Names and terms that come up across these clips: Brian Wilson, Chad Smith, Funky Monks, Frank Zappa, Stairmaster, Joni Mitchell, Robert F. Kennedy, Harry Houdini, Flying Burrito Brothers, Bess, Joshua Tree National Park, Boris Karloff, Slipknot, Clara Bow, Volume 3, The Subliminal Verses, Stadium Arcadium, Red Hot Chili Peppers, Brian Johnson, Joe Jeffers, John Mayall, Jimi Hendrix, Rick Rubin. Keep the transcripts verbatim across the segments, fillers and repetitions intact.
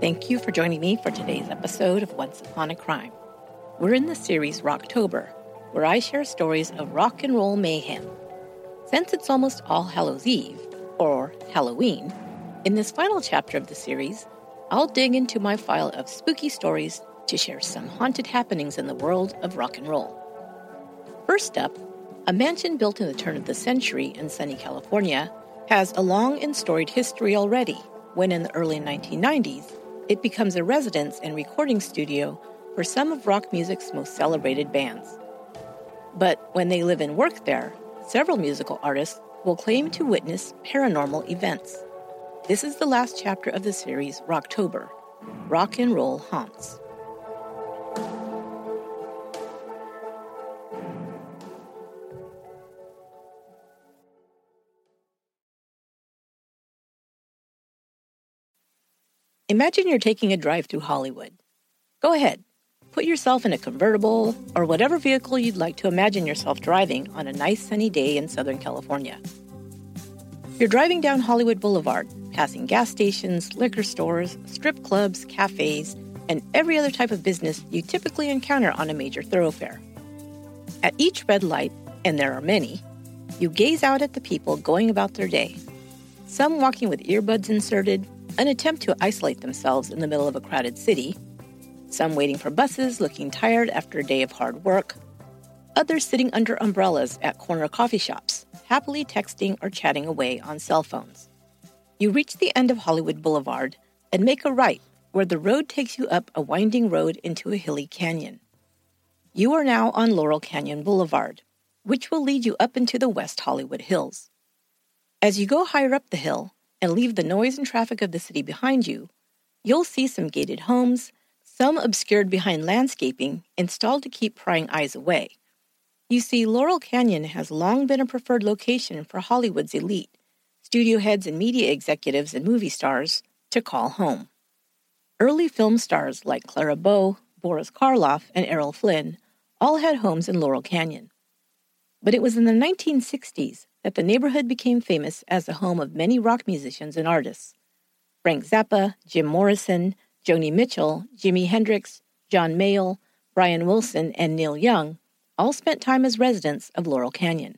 Thank you for joining me for today's episode of Once Upon a Crime. We're in the series Rocktober, where I share stories of rock and roll mayhem. Since it's almost All Hallows Eve, or Halloween, in this final chapter of the series, I'll dig into my file of spooky stories to share some haunted happenings in the world of rock and roll. First up, a mansion built in the turn of the century in sunny California has a long and storied history already, when in the early nineteen nineties, it becomes a residence and recording studio for some of rock music's most celebrated bands. But when they live and work there, several musical artists will claim to witness paranormal events. This is the last chapter of the series Rocktober, Rock and Roll Haunts. Imagine you're taking a drive through Hollywood. Go ahead, put yourself in a convertible or whatever vehicle you'd like to imagine yourself driving on a nice sunny day in Southern California. You're driving down Hollywood Boulevard, passing gas stations, liquor stores, strip clubs, cafes, and every other type of business you typically encounter on a major thoroughfare. At each red light, and there are many, you gaze out at the people going about their day. Some walking with earbuds inserted, an attempt to isolate themselves in the middle of a crowded city, some waiting for buses, looking tired after a day of hard work, others sitting under umbrellas at corner coffee shops, happily texting or chatting away on cell phones. You reach the end of Hollywood Boulevard and make a right where the road takes you up a winding road into a hilly canyon. You are now on Laurel Canyon Boulevard, which will lead you up into the West Hollywood Hills. As you go higher up the hill and leave the noise and traffic of the city behind you, you'll see some gated homes, some obscured behind landscaping installed to keep prying eyes away. You see, Laurel Canyon has long been a preferred location for Hollywood's elite, studio heads and media executives and movie stars, to call home. Early film stars like Clara Bow, Boris Karloff, and Errol Flynn all had homes in Laurel Canyon. But it was in the nineteen sixties that the neighborhood became famous as the home of many rock musicians and artists. Frank Zappa, Jim Morrison, Joni Mitchell, Jimi Hendrix, John Mayall, Brian Wilson, and Neil Young all spent time as residents of Laurel Canyon.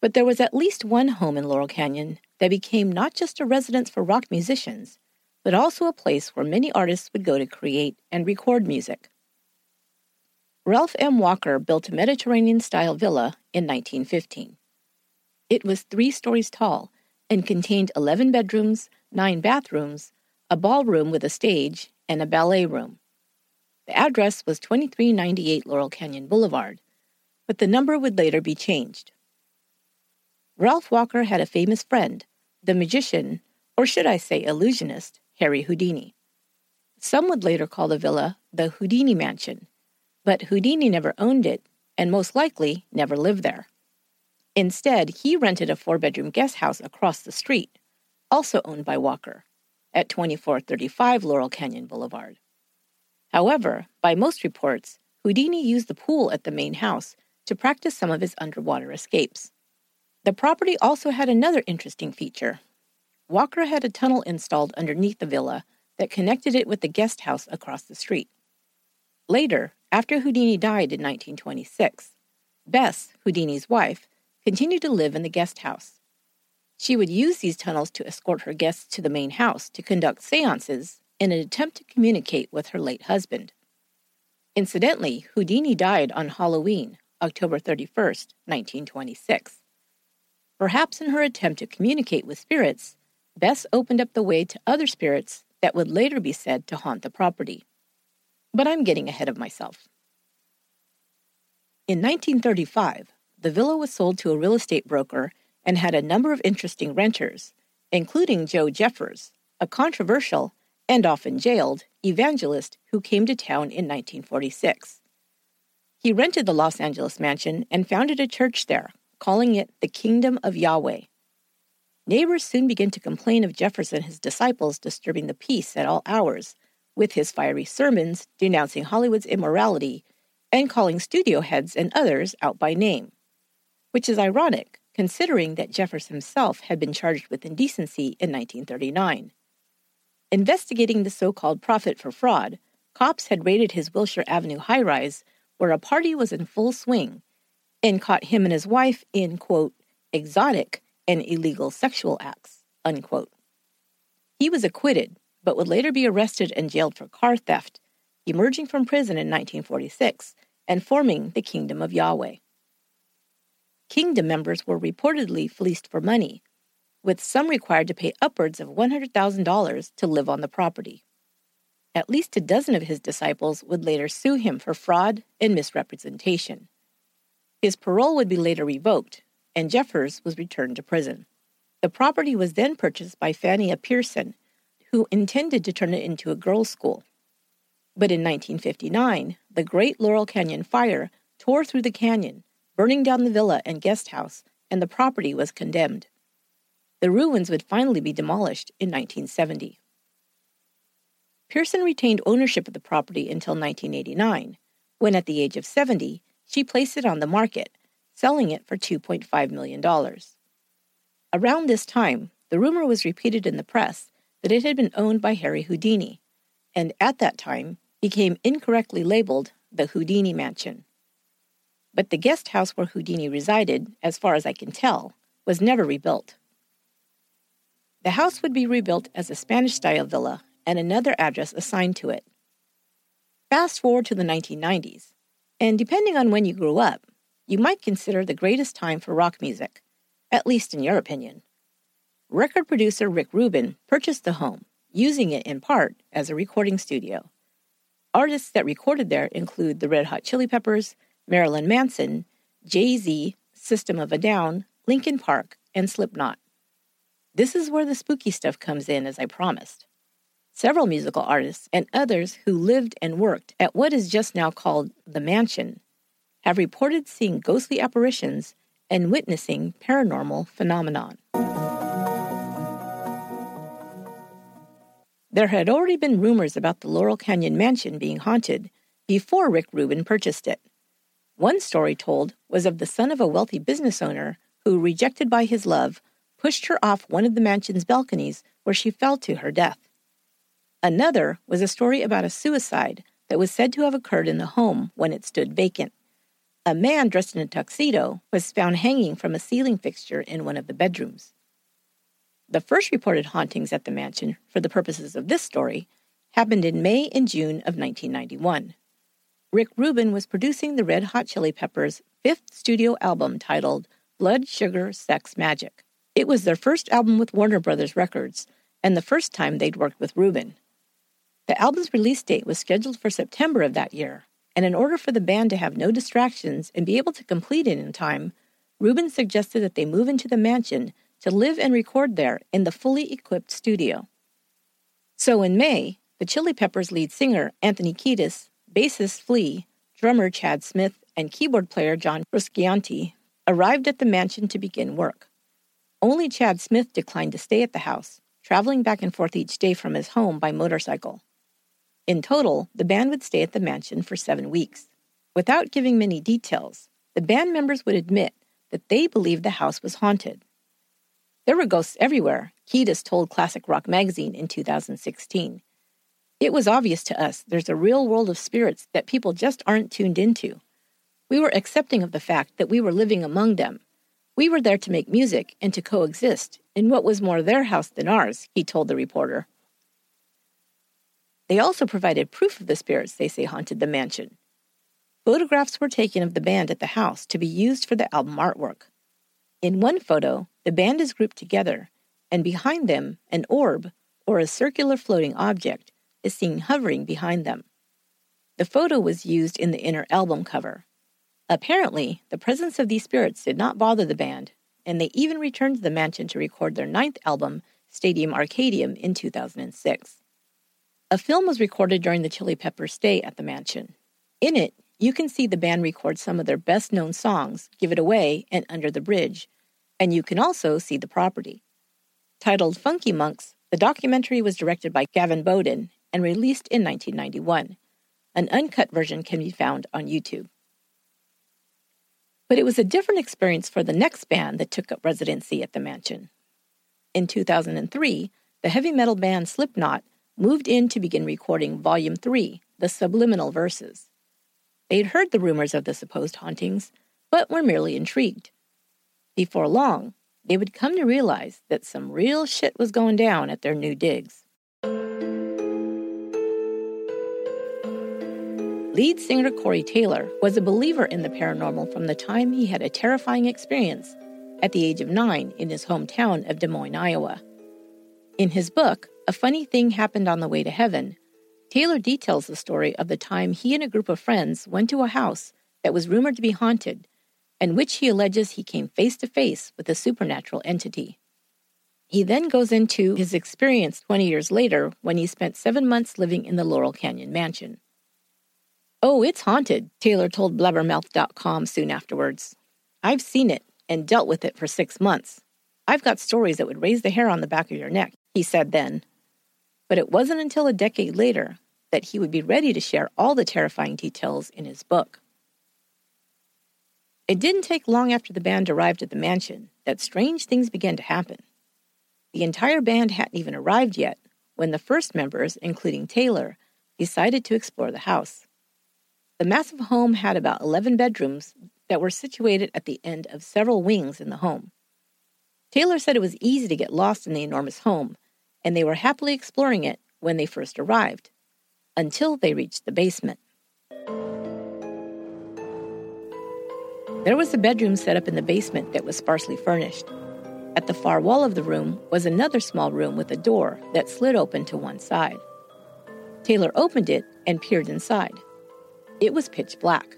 But there was at least one home in Laurel Canyon that became not just a residence for rock musicians, but also a place where many artists would go to create and record music. Ralph M. Walker built a Mediterranean-style villa in nineteen fifteen. It was three stories tall and contained eleven bedrooms, nine bathrooms, a ballroom with a stage, and a ballet room. The address was twenty-three ninety-eight Laurel Canyon Boulevard, but the number would later be changed. Ralph Walker had a famous friend, the magician, or should I say illusionist, Harry Houdini. Some would later call the villa the Houdini Mansion, but Houdini never owned it and most likely never lived there. Instead, he rented a four-bedroom guest house across the street, also owned by Walker, at twenty-four thirty-five Laurel Canyon Boulevard. However, by most reports, Houdini used the pool at the main house to practice some of his underwater escapes. The property also had another interesting feature. Walker had a tunnel installed underneath the villa that connected it with the guest house across the street. Later, after Houdini died in nineteen twenty-six, Bess, Houdini's wife, continued to live in the guest house. She would use these tunnels to escort her guests to the main house to conduct seances in an attempt to communicate with her late husband. Incidentally, Houdini died on Halloween, October thirty-first, nineteen twenty-six. Perhaps in her attempt to communicate with spirits, Bess opened up the way to other spirits that would later be said to haunt the property. But I'm getting ahead of myself. In nineteen thirty-five, the villa was sold to a real estate broker and had a number of interesting renters, including Joe Jeffers, a controversial and often jailed evangelist who came to town in nineteen forty-six. He rented the Los Angeles mansion and founded a church there, calling it the Kingdom of Yahweh. Neighbors soon began to complain of Jeffers and his disciples disturbing the peace at all hours, with his fiery sermons denouncing Hollywood's immorality and calling studio heads and others out by name, which is ironic considering that Jeffers himself had been charged with indecency in nineteen thirty-nine. Investigating the so-called prophet for fraud, cops had raided his Wilshire Avenue high-rise, where a party was in full swing, and caught him and his wife in, quote, exotic and illegal sexual acts, unquote. He was acquitted, but would later be arrested and jailed for car theft, emerging from prison in nineteen forty-six and forming the Kingdom of Yahweh. Kingdom members were reportedly fleeced for money, with some required to pay upwards of one hundred thousand dollars to live on the property. At least a dozen of his disciples would later sue him for fraud and misrepresentation. His parole would be later revoked, and Jeffers was returned to prison. The property was then purchased by Fanny A. Pearson, who intended to turn it into a girls' school. But in nineteen fifty-nine, the Great Laurel Canyon Fire tore through the canyon, burning down the villa and guest house, and the property was condemned. The ruins would finally be demolished in nineteen seventy. Pearson retained ownership of the property until nineteen eighty-nine, when at the age of seventy, she placed it on the market, selling it for two point five million dollars. Around this time, the rumor was repeated in the press that it had been owned by Harry Houdini, and at that time became incorrectly labeled the Houdini Mansion. But the guest house where Houdini resided, as far as I can tell, was never rebuilt. The house would be rebuilt as a Spanish-style villa and another address assigned to it. Fast forward to the nineteen nineties, and depending on when you grew up, you might consider the greatest time for rock music, at least in your opinion. Record producer Rick Rubin purchased the home, using it in part as a recording studio. Artists that recorded there include the Red Hot Chili Peppers, Marilyn Manson, Jay-Z, System of a Down, Linkin Park, and Slipknot. This is where the spooky stuff comes in, as I promised. Several musical artists and others who lived and worked at what is just now called the Mansion have reported seeing ghostly apparitions and witnessing paranormal phenomenon. There had already been rumors about the Laurel Canyon Mansion being haunted before Rick Rubin purchased it. One story told was of the son of a wealthy business owner who, rejected by his love, pushed her off one of the mansion's balconies where she fell to her death. Another was a story about a suicide that was said to have occurred in the home when it stood vacant. A man dressed in a tuxedo was found hanging from a ceiling fixture in one of the bedrooms. The first reported hauntings at the mansion, for the purposes of this story, happened in May and June of nineteen ninety-one. Rick Rubin was producing the Red Hot Chili Peppers' fifth studio album titled Blood, Sugar, Sex, Magic. It was their first album with Warner Brothers Records, and the first time they'd worked with Rubin. The album's release date was scheduled for September of that year, and in order for the band to have no distractions and be able to complete it in time, Rubin suggested that they move into the mansion to live and record there in the fully equipped studio. So in May, the Chili Peppers' lead singer, Anthony Kiedis, bassist Flea, drummer Chad Smith, and keyboard player John Frusciante arrived at the mansion to begin work. Only Chad Smith declined to stay at the house, traveling back and forth each day from his home by motorcycle. In total, the band would stay at the mansion for seven weeks. Without giving many details, the band members would admit that they believed the house was haunted. There were ghosts everywhere, Kiedis told Classic Rock magazine in two thousand sixteen. It was obvious to us there's a real world of spirits that people just aren't tuned into. We were accepting of the fact that we were living among them. We were there to make music and to coexist in what was more their house than ours, he told the reporter. They also provided proof of the spirits they say haunted the mansion. Photographs were taken of the band at the house to be used for the album artwork. In one photo, the band is grouped together, and behind them, an orb, or a circular floating object, is seen hovering behind them. The photo was used in the inner album cover. Apparently, the presence of these spirits did not bother the band, and they even returned to the mansion to record their ninth album, Stadium Arcadium, in two thousand six. A film was recorded during the Chili Peppers' stay at the mansion. In it, you can see the band record some of their best-known songs, Give It Away and Under the Bridge, and you can also see the property. Titled Funky Monks, the documentary was directed by Gavin Bowden and released in nineteen ninety-one. An uncut version can be found on YouTube. But it was a different experience for the next band that took up residency at the mansion. In two thousand three, the heavy metal band Slipknot moved in to begin recording Volume three, The Subliminal Verses. They had heard the rumors of the supposed hauntings, but were merely intrigued. Before long, they would come to realize that some real shit was going down at their new digs. Lead singer Corey Taylor was a believer in the paranormal from the time he had a terrifying experience at the age of nine in his hometown of Des Moines, Iowa. In his book, A Funny Thing Happened on the Way to Heaven, Taylor details the story of the time he and a group of friends went to a house that was rumored to be haunted, and which he alleges he came face-to-face with a supernatural entity. He then goes into his experience twenty years later when he spent seven months living in the Laurel Canyon mansion. "Oh, it's haunted," Taylor told blabbermouth dot com soon afterwards. "I've seen it and dealt with it for six months. I've got stories that would raise the hair on the back of your neck," he said then. But it wasn't until a decade later that he would be ready to share all the terrifying details in his book. It didn't take long after the band arrived at the mansion that strange things began to happen. The entire band hadn't even arrived yet when the first members, including Taylor, decided to explore the house. The massive home had about eleven bedrooms that were situated at the end of several wings in the home. Taylor said it was easy to get lost in the enormous home, and they were happily exploring it when they first arrived, until they reached the basement. There was a bedroom set up in the basement that was sparsely furnished. At the far wall of the room was another small room with a door that slid open to one side. Taylor opened it and peered inside. It was pitch black.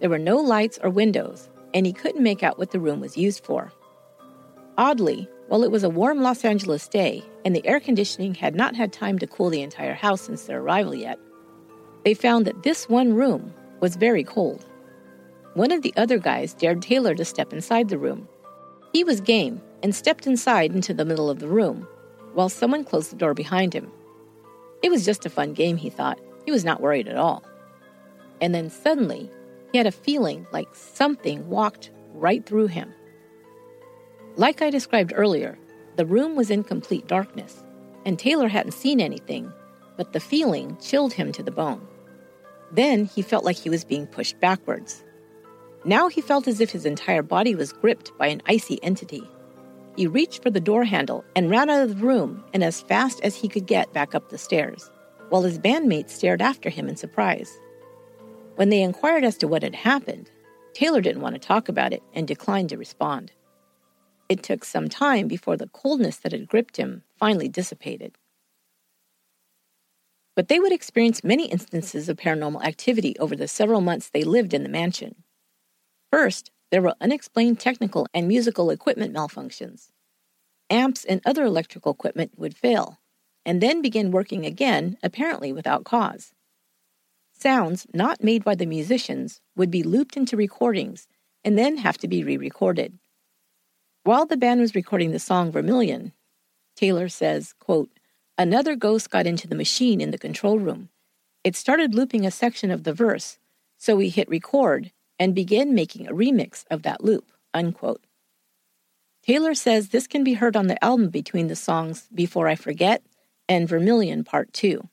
There were no lights or windows, and he couldn't make out what the room was used for. Oddly, while it was a warm Los Angeles day and the air conditioning had not had time to cool the entire house since their arrival yet, they found that this one room was very cold. One of the other guys dared Taylor to step inside the room. He was game and stepped inside into the middle of the room, while someone closed the door behind him. It was just a fun game, he thought. He was not worried at all. And then suddenly, he had a feeling like something walked right through him. Like I described earlier, the room was in complete darkness, and Taylor hadn't seen anything, but the feeling chilled him to the bone. Then he felt like he was being pushed backwards. Now he felt as if his entire body was gripped by an icy entity. He reached for the door handle and ran out of the room and as fast as he could get back up the stairs, while his bandmates stared after him in surprise. When they inquired as to what had happened, Taylor didn't want to talk about it and declined to respond. It took some time before the coldness that had gripped him finally dissipated. But they would experience many instances of paranormal activity over the several months they lived in the mansion. First, there were unexplained technical and musical equipment malfunctions. Amps and other electrical equipment would fail, and then begin working again, apparently without cause. Sounds not made by the musicians would be looped into recordings and then have to be re-recorded. While the band was recording the song Vermilion, Taylor says, quote, "Another ghost got into the machine in the control room. It started looping a section of the verse, so we hit record and began making a remix of that loop," unquote. Taylor says this can be heard on the album between the songs Before I Forget and Vermilion Part two.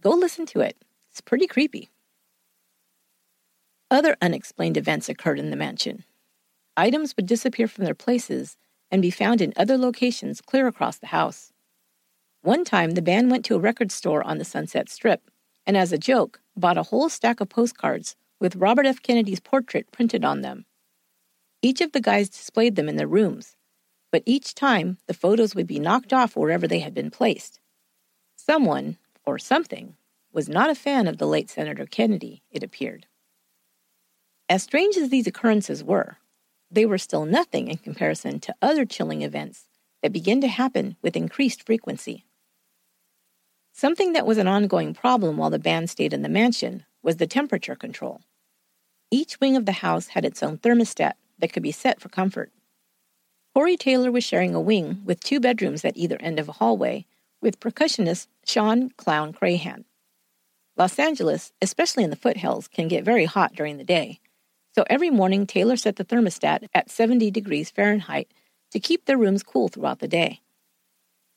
Go listen to it. It's pretty creepy. Other unexplained events occurred in the mansion. Items would disappear from their places and be found in other locations clear across the house. One time, the band went to a record store on the Sunset Strip and, as a joke, bought a whole stack of postcards with Robert F. Kennedy's portrait printed on them. Each of the guys displayed them in their rooms, but each time, the photos would be knocked off wherever they had been placed. Someone, or something, was not a fan of the late Senator Kennedy, it appeared. As strange as these occurrences were, they were still nothing in comparison to other chilling events that began to happen with increased frequency. Something that was an ongoing problem while the band stayed in the mansion was the temperature control. Each wing of the house had its own thermostat that could be set for comfort. Corey Taylor was sharing a wing with two bedrooms at either end of a hallway with percussionist Sean Clown Crahan. Los Angeles, especially in the foothills, can get very hot during the day, so every morning Taylor set the thermostat at seventy degrees Fahrenheit to keep their rooms cool throughout the day.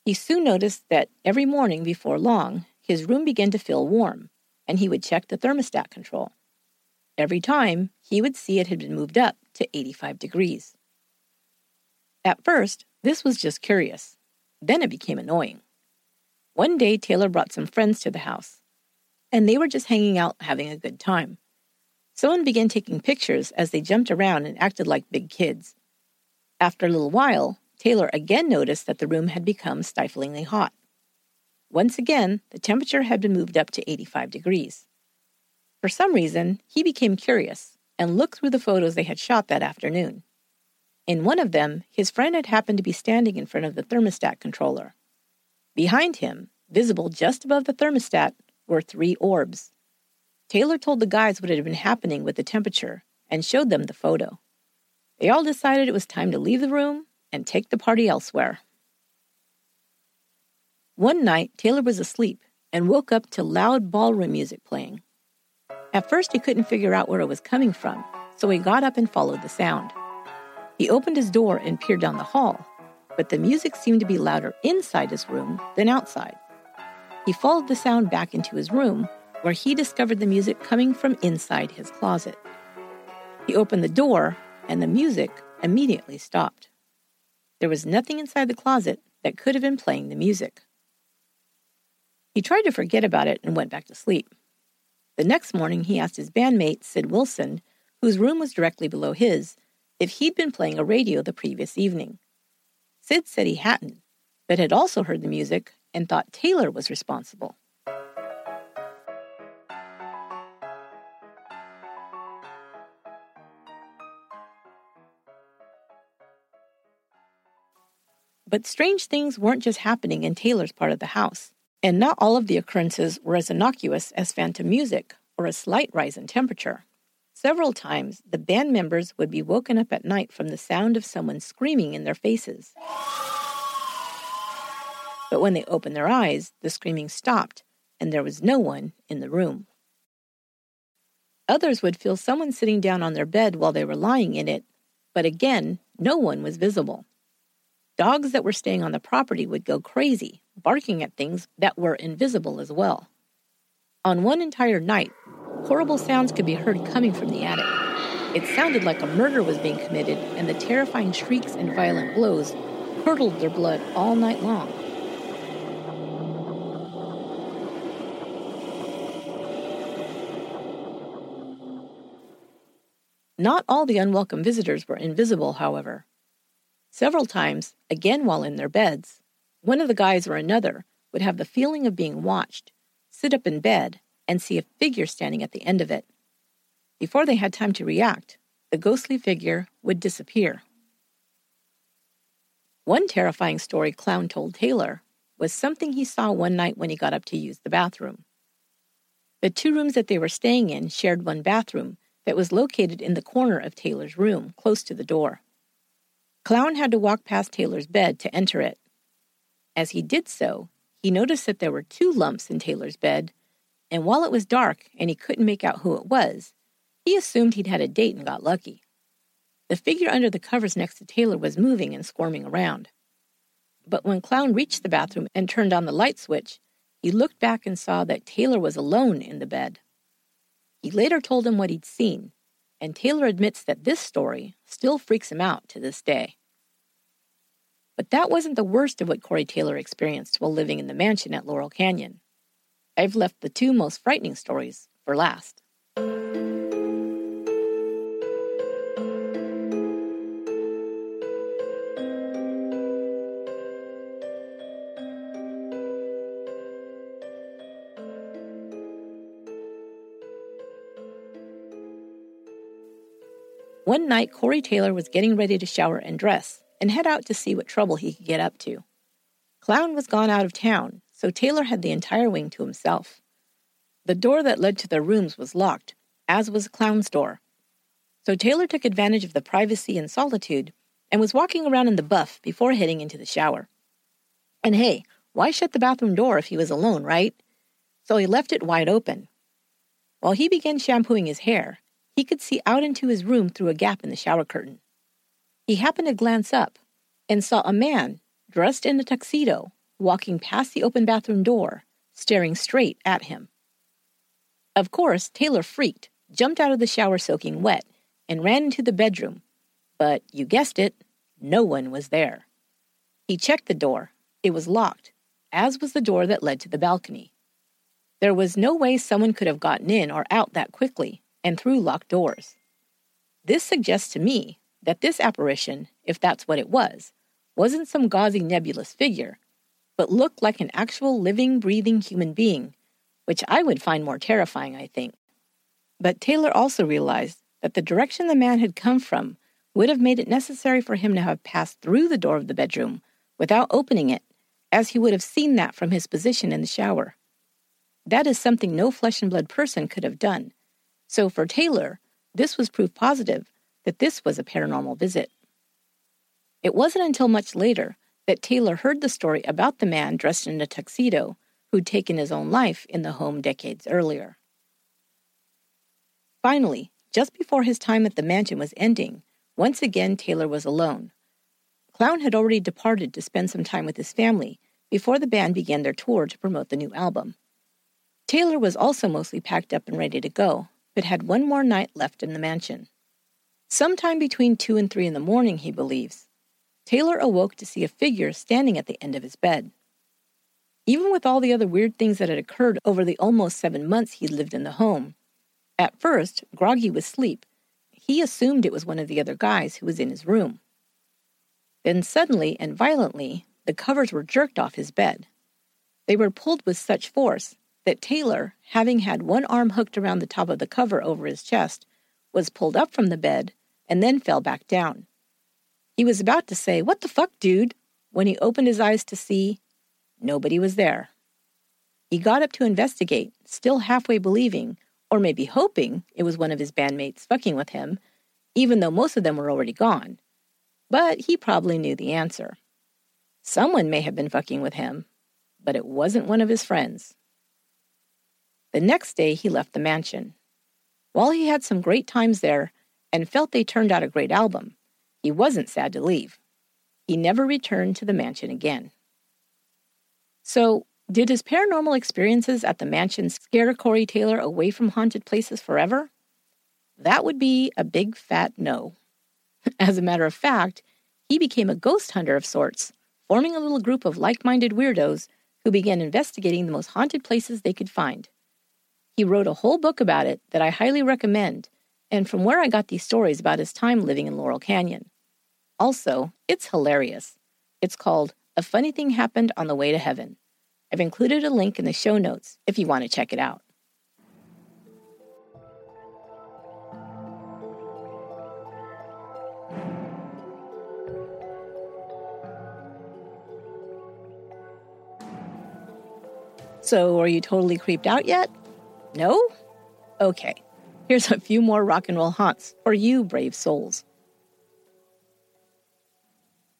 He soon noticed that every morning before long, his room began to feel warm, and he would check the thermostat control. Every time, he would see it had been moved up to eighty-five degrees. At first, this was just curious. Then it became annoying. One day, Taylor brought some friends to the house, and they were just hanging out having a good time. Someone began taking pictures as they jumped around and acted like big kids. After a little while, Taylor again noticed that the room had become stiflingly hot. Once again, the temperature had been moved up to eighty-five degrees. For some reason, he became curious and looked through the photos they had shot that afternoon. In one of them, his friend had happened to be standing in front of the thermostat controller. Behind him, visible just above the thermostat, were three orbs. Taylor told the guys what had been happening with the temperature and showed them the photo. They all decided it was time to leave the room and take the party elsewhere. One night, Taylor was asleep and woke up to loud ballroom music playing. At first, he couldn't figure out where it was coming from, so he got up and followed the sound. He opened his door and peered down the hall, but the music seemed to be louder inside his room than outside. He followed the sound back into his room, where he discovered the music coming from inside his closet. He opened the door, and the music immediately stopped. There was nothing inside the closet that could have been playing the music. He tried to forget about it and went back to sleep. The next morning, he asked his bandmate, Sid Wilson, whose room was directly below his, if he'd been playing a radio the previous evening. Sid said he hadn't, but had also heard the music and thought Taylor was responsible. But strange things weren't just happening in Taylor's part of the house, and not all of the occurrences were as innocuous as phantom music or a slight rise in temperature. Several times, the band members would be woken up at night from the sound of someone screaming in their faces. But when they opened their eyes, the screaming stopped, and there was no one in the room. Others would feel someone sitting down on their bed while they were lying in it, but again, no one was visible. Dogs that were staying on the property would go crazy, barking at things that were invisible as well. On one entire night, horrible sounds could be heard coming from the attic. It sounded like a murder was being committed, and the terrifying shrieks and violent blows curdled their blood all night long. Not all the unwelcome visitors were invisible, however. Several times, again while in their beds, one of the guys or another would have the feeling of being watched, sit up in bed, and see a figure standing at the end of it. Before they had time to react, the ghostly figure would disappear. One terrifying story Clown told Taylor was something he saw one night when he got up to use the bathroom. The two rooms that they were staying in shared one bathroom that was located in the corner of Taylor's room, close to the door. Clown had to walk past Taylor's bed to enter it. As he did so, he noticed that there were two lumps in Taylor's bed, and while it was dark and he couldn't make out who it was, he assumed he'd had a date and got lucky. The figure under the covers next to Taylor was moving and squirming around. But when Clown reached the bathroom and turned on the light switch, he looked back and saw that Taylor was alone in the bed. He later told him what he'd seen, and Taylor admits that this story still freaks him out to this day. But that wasn't the worst of what Corey Taylor experienced while living in the mansion at Laurel Canyon. I've left the two most frightening stories for last. One night, Corey Taylor was getting ready to shower and dress and head out to see what trouble he could get up to. Clown was gone out of town, so Taylor had the entire wing to himself. The door that led to their rooms was locked, as was Clown's door. So Taylor took advantage of the privacy and solitude and was walking around in the buff before heading into the shower. And hey, why shut the bathroom door if he was alone, right? So he left it wide open. While he began shampooing his hair, he could see out into his room through a gap in the shower curtain. He happened to glance up and saw a man, dressed in a tuxedo, walking past the open bathroom door, staring straight at him. Of course, Taylor freaked, jumped out of the shower soaking wet, and ran into the bedroom. But, you guessed it, no one was there. He checked the door. It was locked, as was the door that led to the balcony. There was no way someone could have gotten in or out that quickly and through locked doors. This suggests to me that this apparition, if that's what it was, wasn't some gauzy nebulous figure, but looked like an actual living, breathing human being, which I would find more terrifying, I think. But Taylor also realized that the direction the man had come from would have made it necessary for him to have passed through the door of the bedroom without opening it, as he would have seen that from his position in the shower. That is something no flesh and blood person could have done. So for Taylor, this was proof positive that this was a paranormal visit. It wasn't until much later that Taylor heard the story about the man dressed in a tuxedo who'd taken his own life in the home decades earlier. Finally, just before his time at the mansion was ending, once again Taylor was alone. Clown had already departed to spend some time with his family before the band began their tour to promote the new album. Taylor was also mostly packed up and ready to go, but had one more night left in the mansion. Sometime between two and three in the morning, he believes, Taylor awoke to see a figure standing at the end of his bed. Even with all the other weird things that had occurred over the almost seven months he'd lived in the home, at first, groggy with sleep, he assumed it was one of the other guys who was in his room. Then suddenly and violently, the covers were jerked off his bed. They were pulled with such force that Taylor, having had one arm hooked around the top of the cover over his chest, was pulled up from the bed and then fell back down. He was about to say, "What the fuck, dude?" when he opened his eyes to see nobody was there. He got up to investigate, still halfway believing, or maybe hoping, it was one of his bandmates fucking with him, even though most of them were already gone. But he probably knew the answer. Someone may have been fucking with him, but it wasn't one of his friends. The next day he left the mansion. While he had some great times there and felt they turned out a great album, he wasn't sad to leave. He never returned to the mansion again. So, did his paranormal experiences at the mansion scare Corey Taylor away from haunted places forever? That would be a big fat no. As a matter of fact, he became a ghost hunter of sorts, forming a little group of like-minded weirdos who began investigating the most haunted places they could find. He wrote a whole book about it that I highly recommend, and from where I got these stories about his time living in Laurel Canyon. Also, it's hilarious. It's called A Funny Thing Happened on the Way to Heaven. I've included a link in the show notes if you want to check it out. So, are you totally creeped out yet? No? Okay, here's a few more rock and roll haunts for you, brave souls.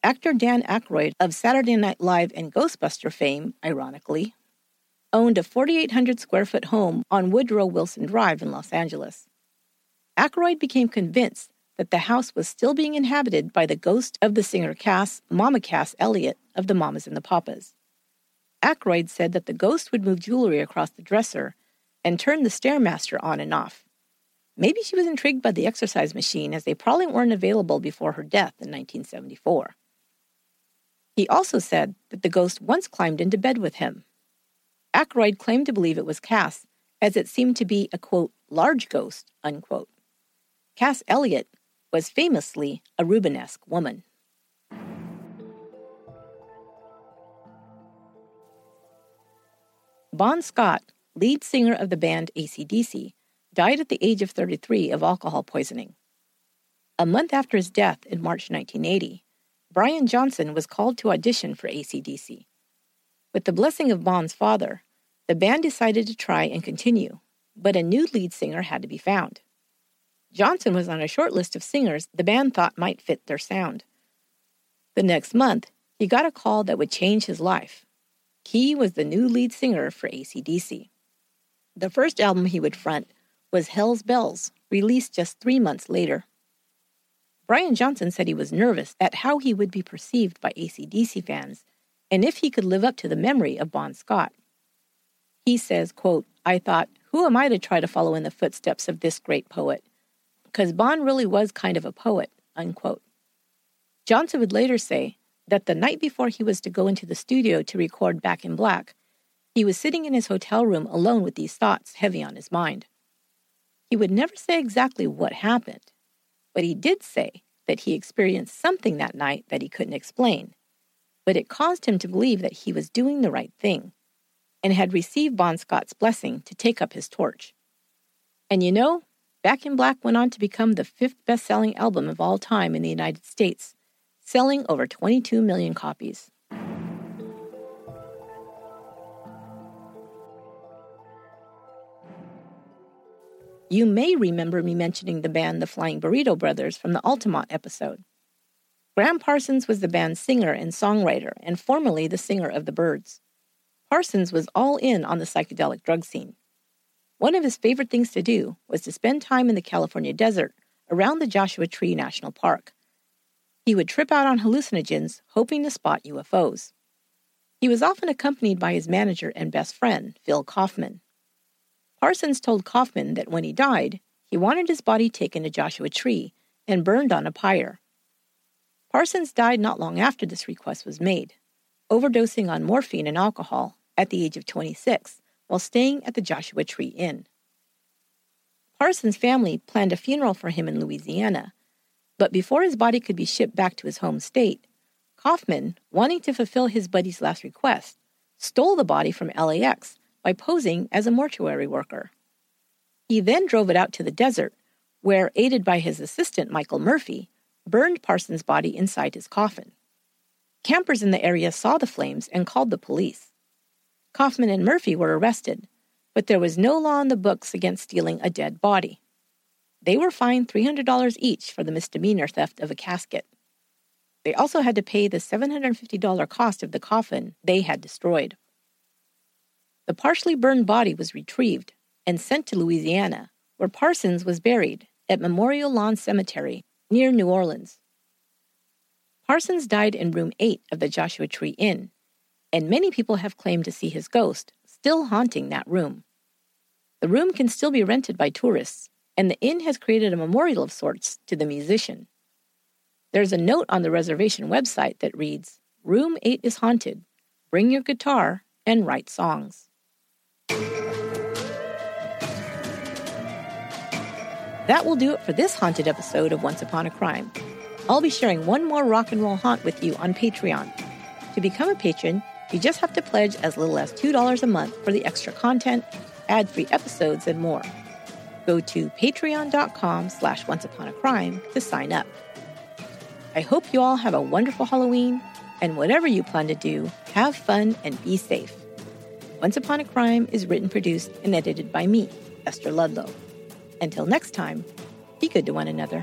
Actor Dan Aykroyd of Saturday Night Live and Ghostbuster fame, ironically, owned a forty-eight hundred square foot home on Woodrow Wilson Drive in Los Angeles. Aykroyd became convinced that the house was still being inhabited by the ghost of the singer Cass, Mama Cass Elliot, of the Mamas and the Papas. Aykroyd said that the ghost would move jewelry across the dresser and turn the Stairmaster on and off. Maybe she was intrigued by the exercise machine, as they probably weren't available before her death in nineteen seventy-four. He also said that the ghost once climbed into bed with him. Aykroyd claimed to believe it was Cass, as it seemed to be a, quote, large ghost, unquote. Cass Elliot was famously a Rubenesque woman. Bon Scott, lead singer of the band A C D C, died at the age of thirty-three of alcohol poisoning. A month after his death in March nineteen eighty, Brian Johnson was called to audition for A C D C. With the blessing of Bon's father, the band decided to try and continue, but a new lead singer had to be found. Johnson was on a short list of singers the band thought might fit their sound. The next month, he got a call that would change his life. He was the new lead singer for A C D C. The first album he would front was Hell's Bells, released just three months later. Brian Johnson said he was nervous at how he would be perceived by A C D C fans and if he could live up to the memory of Bon Scott. He says, quote, I thought, who am I to try to follow in the footsteps of this great poet? Because Bon really was kind of a poet, unquote. Johnson would later say that the night before he was to go into the studio to record Back in Black, he was sitting in his hotel room alone with these thoughts heavy on his mind. He would never say exactly what happened, but he did say that he experienced something that night that he couldn't explain, but it caused him to believe that he was doing the right thing and had received Bon Scott's blessing to take up his torch. And you know, Back in Black went on to become the fifth best-selling album of all time in the United States, selling over twenty-two million copies. You may remember me mentioning the band The Flying Burrito Brothers from the Altamont episode. Gram Parsons was the band's singer and songwriter, and formerly the singer of the Byrds. Parsons was all in on the psychedelic drug scene. One of his favorite things to do was to spend time in the California desert around the Joshua Tree National Park. He would trip out on hallucinogens, hoping to spot U F Os. He was often accompanied by his manager and best friend, Phil Kaufman. Parsons told Kaufman that when he died, he wanted his body taken to Joshua Tree and burned on a pyre. Parsons died not long after this request was made, overdosing on morphine and alcohol at the age of twenty-six while staying at the Joshua Tree Inn. Parsons' family planned a funeral for him in Louisiana, but before his body could be shipped back to his home state, Kaufman, wanting to fulfill his buddy's last request, stole the body from L A X by posing as a mortuary worker. He then drove it out to the desert, where, aided by his assistant Michael Murphy, burned Parsons' body inside his coffin. Campers in the area saw the flames and called the police. Kaufman and Murphy were arrested, but there was no law on the books against stealing a dead body. They were fined three hundred dollars each for the misdemeanor theft of a casket. They also had to pay the seven hundred fifty dollars cost of the coffin they had destroyed. The partially burned body was retrieved and sent to Louisiana, where Parsons was buried at Memorial Lawn Cemetery near New Orleans. Parsons died in room eight of the Joshua Tree Inn, and many people have claimed to see his ghost still haunting that room. The room can still be rented by tourists, and the inn has created a memorial of sorts to the musician. There's a note on the reservation website that reads, Room eight is haunted. Bring your guitar and write songs. That will do it for this haunted episode of Once Upon a Crime. I'll be sharing one more rock and roll haunt with you on Patreon. To become a patron, you just have to pledge as little as two dollars a month for the extra content, ad-free episodes, and more. Go to patreon.com slash onceuponacrime to sign up. I hope you all have a wonderful Halloween, and whatever you plan to do, have fun and be safe. Once Upon a Crime is written, produced, and edited by me, Esther Ludlow. Until next time, be good to one another.